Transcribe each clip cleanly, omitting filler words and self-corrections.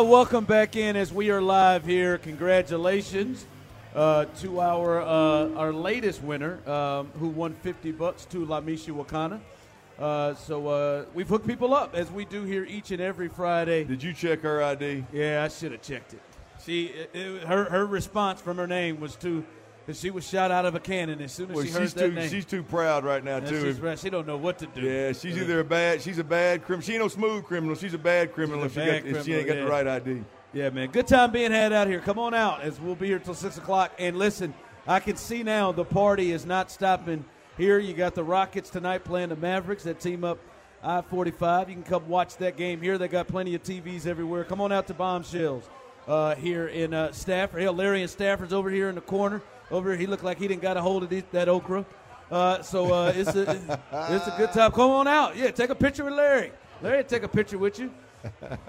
Welcome back in as we are live here. Congratulations to our latest winner who won $50 to La Mishi Wakana. So we've hooked people up as we do here each and every Friday. Did you check her ID? Yeah, I should have checked it. Her response from her name was to she was shot out of a cannon as soon as she heard that name. She's too proud right now, too. She's right. She don't know what to do. Yeah, she's either a bad criminal. She ain't no smooth criminal. She's a bad criminal if she ain't got the right ID. Yeah, man. Good time being had out here. Come on out as we'll be here till 6 o'clock. And listen, I can see now the party is not stopping here. You got the Rockets tonight playing the Mavericks. That team up I-45. You can come watch that game here. They got plenty of TVs everywhere. Come on out to Bombshells here in Stafford. Hey, Larry and Stafford's over here in the corner. Over here, he looked like he didn't got a hold of that okra. So it's a good time. Come on out. Yeah, take a picture with Larry. Larry, take a picture with you.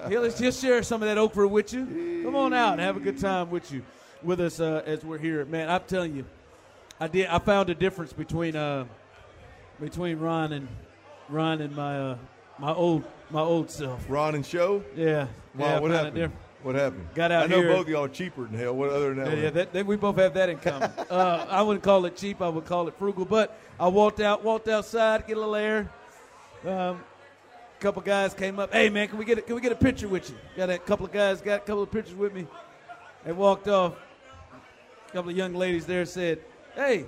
He'll share some of that okra with you. Come on out and have a good time with us as we're here. Man, I'm telling you, I found a difference between Ron and my old self. Ron and Show? Yeah. Wow, yeah, what happened? What happened? Got out here. I know both of y'all are cheaper than hell. What other than that? Yeah, we both have that in common. I wouldn't call it cheap. I would call it frugal. But I walked outside, get a little air. A couple guys came up. Hey, man, can we get a picture with you? Got a couple of pictures with me, and walked off. A couple of young ladies there said, "Hey,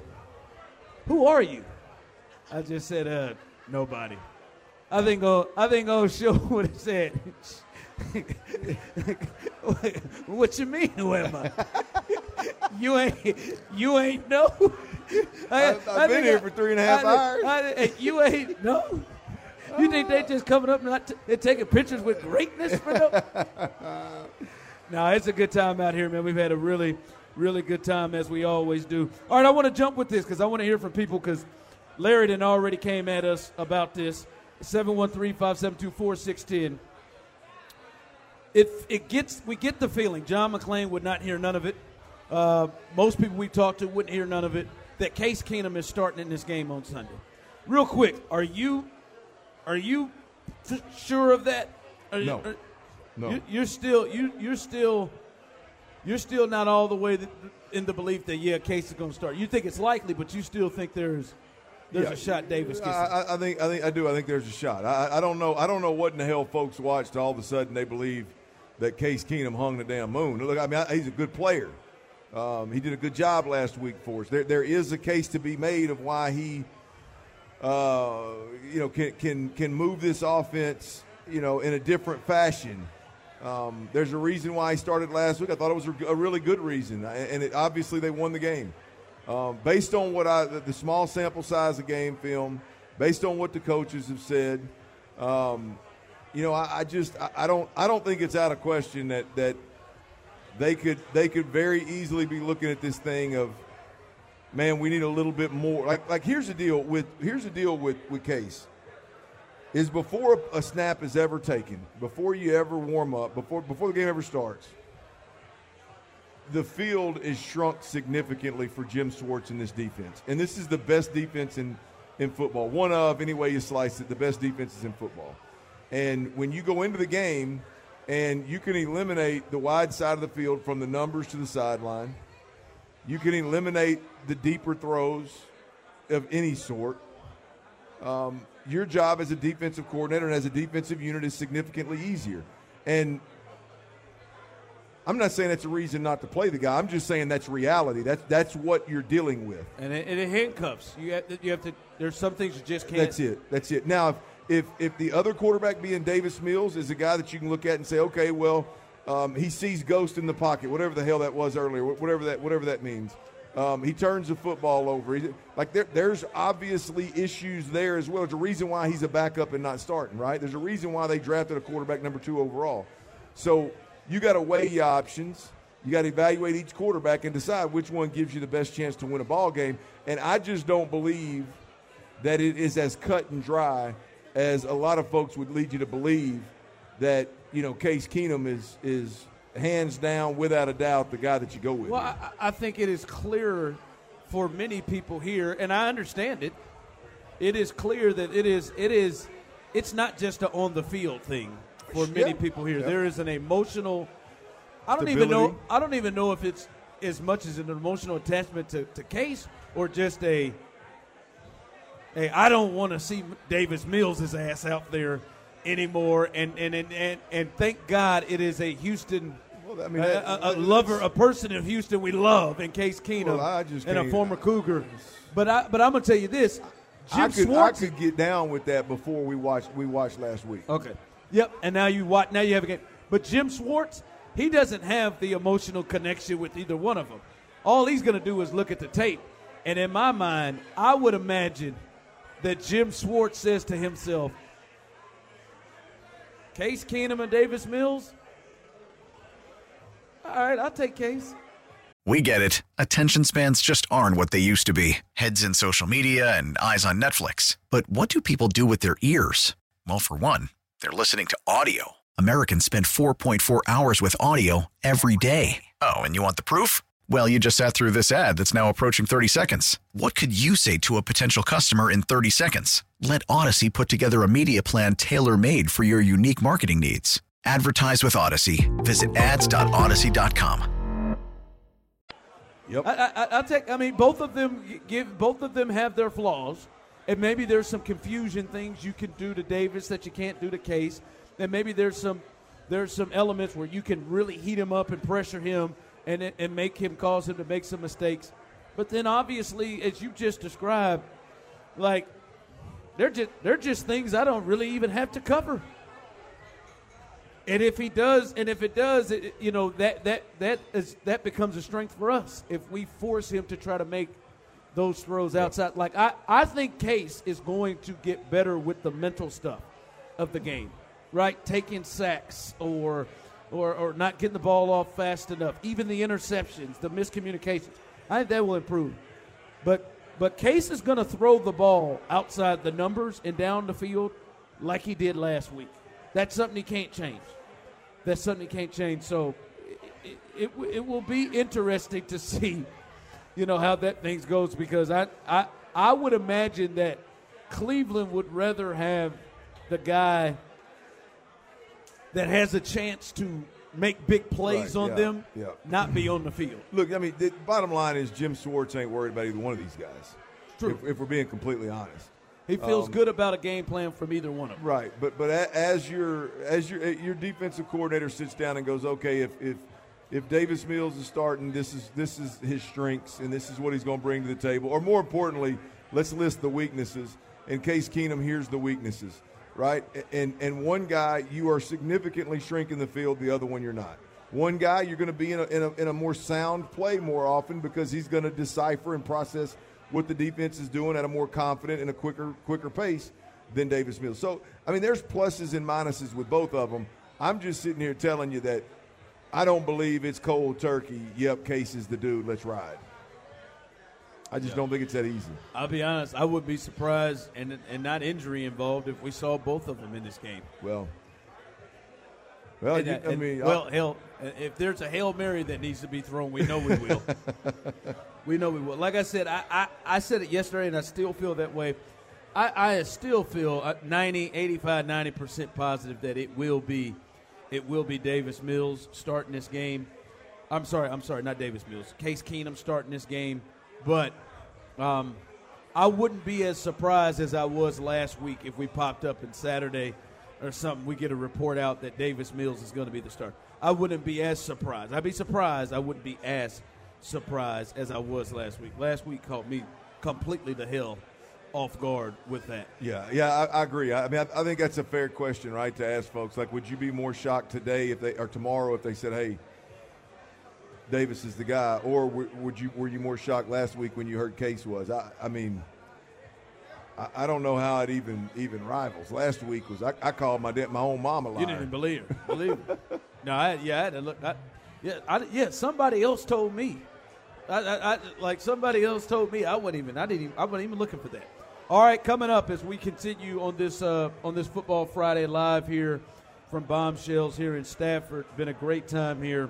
who are you?" I just said, "Nobody." I think old Show would have said. What you mean? Who am I? You ain't know. I've been here for 3.5 hours. You ain't know. You think they just coming up and taking pictures with greatness for no? No, it's a good time out here, man. We've had a really, really good time as we always do. All right, I want to jump with this because I want to hear from people because Larry done already came at us about this. 713-572-4610. We get the feeling John McClain would not hear none of it. Most people we've talked to wouldn't hear none of it. That Case Keenum is starting in this game on Sunday. Real quick, are you sure of that? No. You're still not all the way in the belief that Case is going to start. You think it's likely, but you still think there's a shot Davis gets. I think I do. I think there's a shot. I don't know. I don't know what in the hell folks watched. All of a sudden they believe that Case Keenum hung the damn moon. Look, I mean, he's a good player. He did a good job last week for us. There is a case to be made of why he, can move this offense, in a different fashion. There's a reason why he started last week. I thought it was a really good reason, and obviously they won the game. Based on what the small sample size of game film, based on what the coaches have said, I don't think it's out of question that they could very easily be looking at this thing of, man, we need a little bit more. Like here's the deal with Case is before a snap is ever taken, before you ever warm up, before the game ever starts, the field is shrunk significantly for Jim Schwartz in this defense, and this is the best defense in football. One of, any way you slice it, the best defenses in football. And when you go into the game and you can eliminate the wide side of the field from the numbers to the sideline, you can eliminate the deeper throws of any sort. Your job as a defensive coordinator and as a defensive unit is significantly easier. And I'm not saying that's a reason not to play the guy. I'm just saying that's reality. That's what you're dealing with. And it handcuffs. You have to. There's some things you just can't. That's it. Now, if the other quarterback being Davis Mills is a guy that you can look at and say, okay, well, he sees ghost in the pocket, whatever the hell that was earlier, whatever that means. He turns the football over. There's obviously issues there as well. There's a reason why he's a backup and not starting, right? There's a reason why they drafted a quarterback number 2 overall. So you got to weigh your options. You got to evaluate each quarterback and decide which one gives you the best chance to win a ball game. And I just don't believe that it is as cut and dry as a lot of folks would lead you to believe that, you know, Case Keenum is hands down, without a doubt, the guy that you go with. Well, I think it is clearer for many people here, and I understand it. It is clear that it's not just an on-the-field thing for many people here. Yeah. There is an emotional I don't even know if it's as much as an emotional attachment to Case or just I don't want to see Davis Mills' ass out there anymore. And thank God it is a Houston a person in Houston we love, in Case Keenum and a former Cougar. But I'm gonna tell you this, Jim Schwartz, I could get down with that before we watched last week. Okay. Yep. And now you have a game. But Jim Schwartz, he doesn't have the emotional connection with either one of them. All he's going to do is look at the tape. And in my mind, I would imagine that Jim Schwartz says to himself, Case Keenum and Davis Mills? All right, I'll take Case. We get it. Attention spans just aren't what they used to be. Heads in social media and eyes on Netflix. But what do people do with their ears? Well, for one, they're listening to audio. Americans spend 4.4 hours with audio every day. Oh, and you want the proof? Well, you just sat through this ad that's now approaching 30 seconds. What could you say to a potential customer in 30 seconds? Let Odyssey put together a media plan tailor-made for your unique marketing needs. Advertise with Odyssey. Visit ads.odyssey.com. Yep. I mean, both of them have their flaws, and maybe there's some confusion things you can do to Davis that you can't do to Case. And maybe there's some elements where you can really heat him up and pressure him and make him cause him to make some mistakes. But then obviously, as you just described, like they're just things I don't really even have to cover. And if it does, you know, that becomes a strength for us if we force him to try to make those throws outside. Like I think Case is going to get better with the mental stuff of the game. Right, taking sacks or not getting the ball off fast enough. Even the interceptions, the miscommunications, I think that will improve. But Case is going to throw the ball outside the numbers and down the field like he did last week. That's something he can't change. So it will be interesting to see, you know, how that thing goes, because I would imagine that Cleveland would rather have the guy that has a chance to make big plays on them, not be on the field. Look, I mean, the bottom line is Jim Schwartz ain't worried about either one of these guys. True. If we're being completely honest. He feels good about a game plan from either one of them. Right, but as your defensive coordinator sits down and goes, okay, if Davis Mills is starting, this is his strengths and this is what he's going to bring to the table. Or more importantly, let's list the weaknesses. In Case Keenum, here's the weaknesses. Right, and one guy you are significantly shrinking the field, the other one you're not. One guy you're going to be in a more sound play more often because he's going to decipher and process what the defense is doing at a more confident and a quicker pace than Davis Mills. So I mean, there's pluses and minuses with both of them. I'm just sitting here telling you that I don't believe it's cold turkey. Yep, Case is the dude. Let's ride. I just don't think it's that easy. I'll be honest. I would be surprised and not injury involved if we saw both of them in this game. Well, if there's a Hail Mary that needs to be thrown, we know we will. Like I said, I said it yesterday, and I still feel that way. I still feel 90% positive that it will be Davis Mills starting this game. I'm sorry, not Davis Mills. Case Keenum starting this game. But I wouldn't be as surprised as I was last week if we popped up on Saturday or something, we get a report out that Davis Mills is going to be the starter. I wouldn't be as surprised. I'd be surprised. I wouldn't be as surprised as I was last week. Last week caught me completely the hell off guard with that. I agree. I mean, I think that's a fair question, right, to ask folks. Like, would you be more shocked today or tomorrow if they said, hey, Davis is the guy, or were you more shocked last week when you heard Case was? I mean, I don't know how it even rivals. Last week was I called my own mama lying. You didn't even believe her. No, somebody else told me. Somebody else told me. I wasn't even looking for that. All right, coming up as we continue on this Football Friday live here from Bombshells here in Stafford. Been a great time here.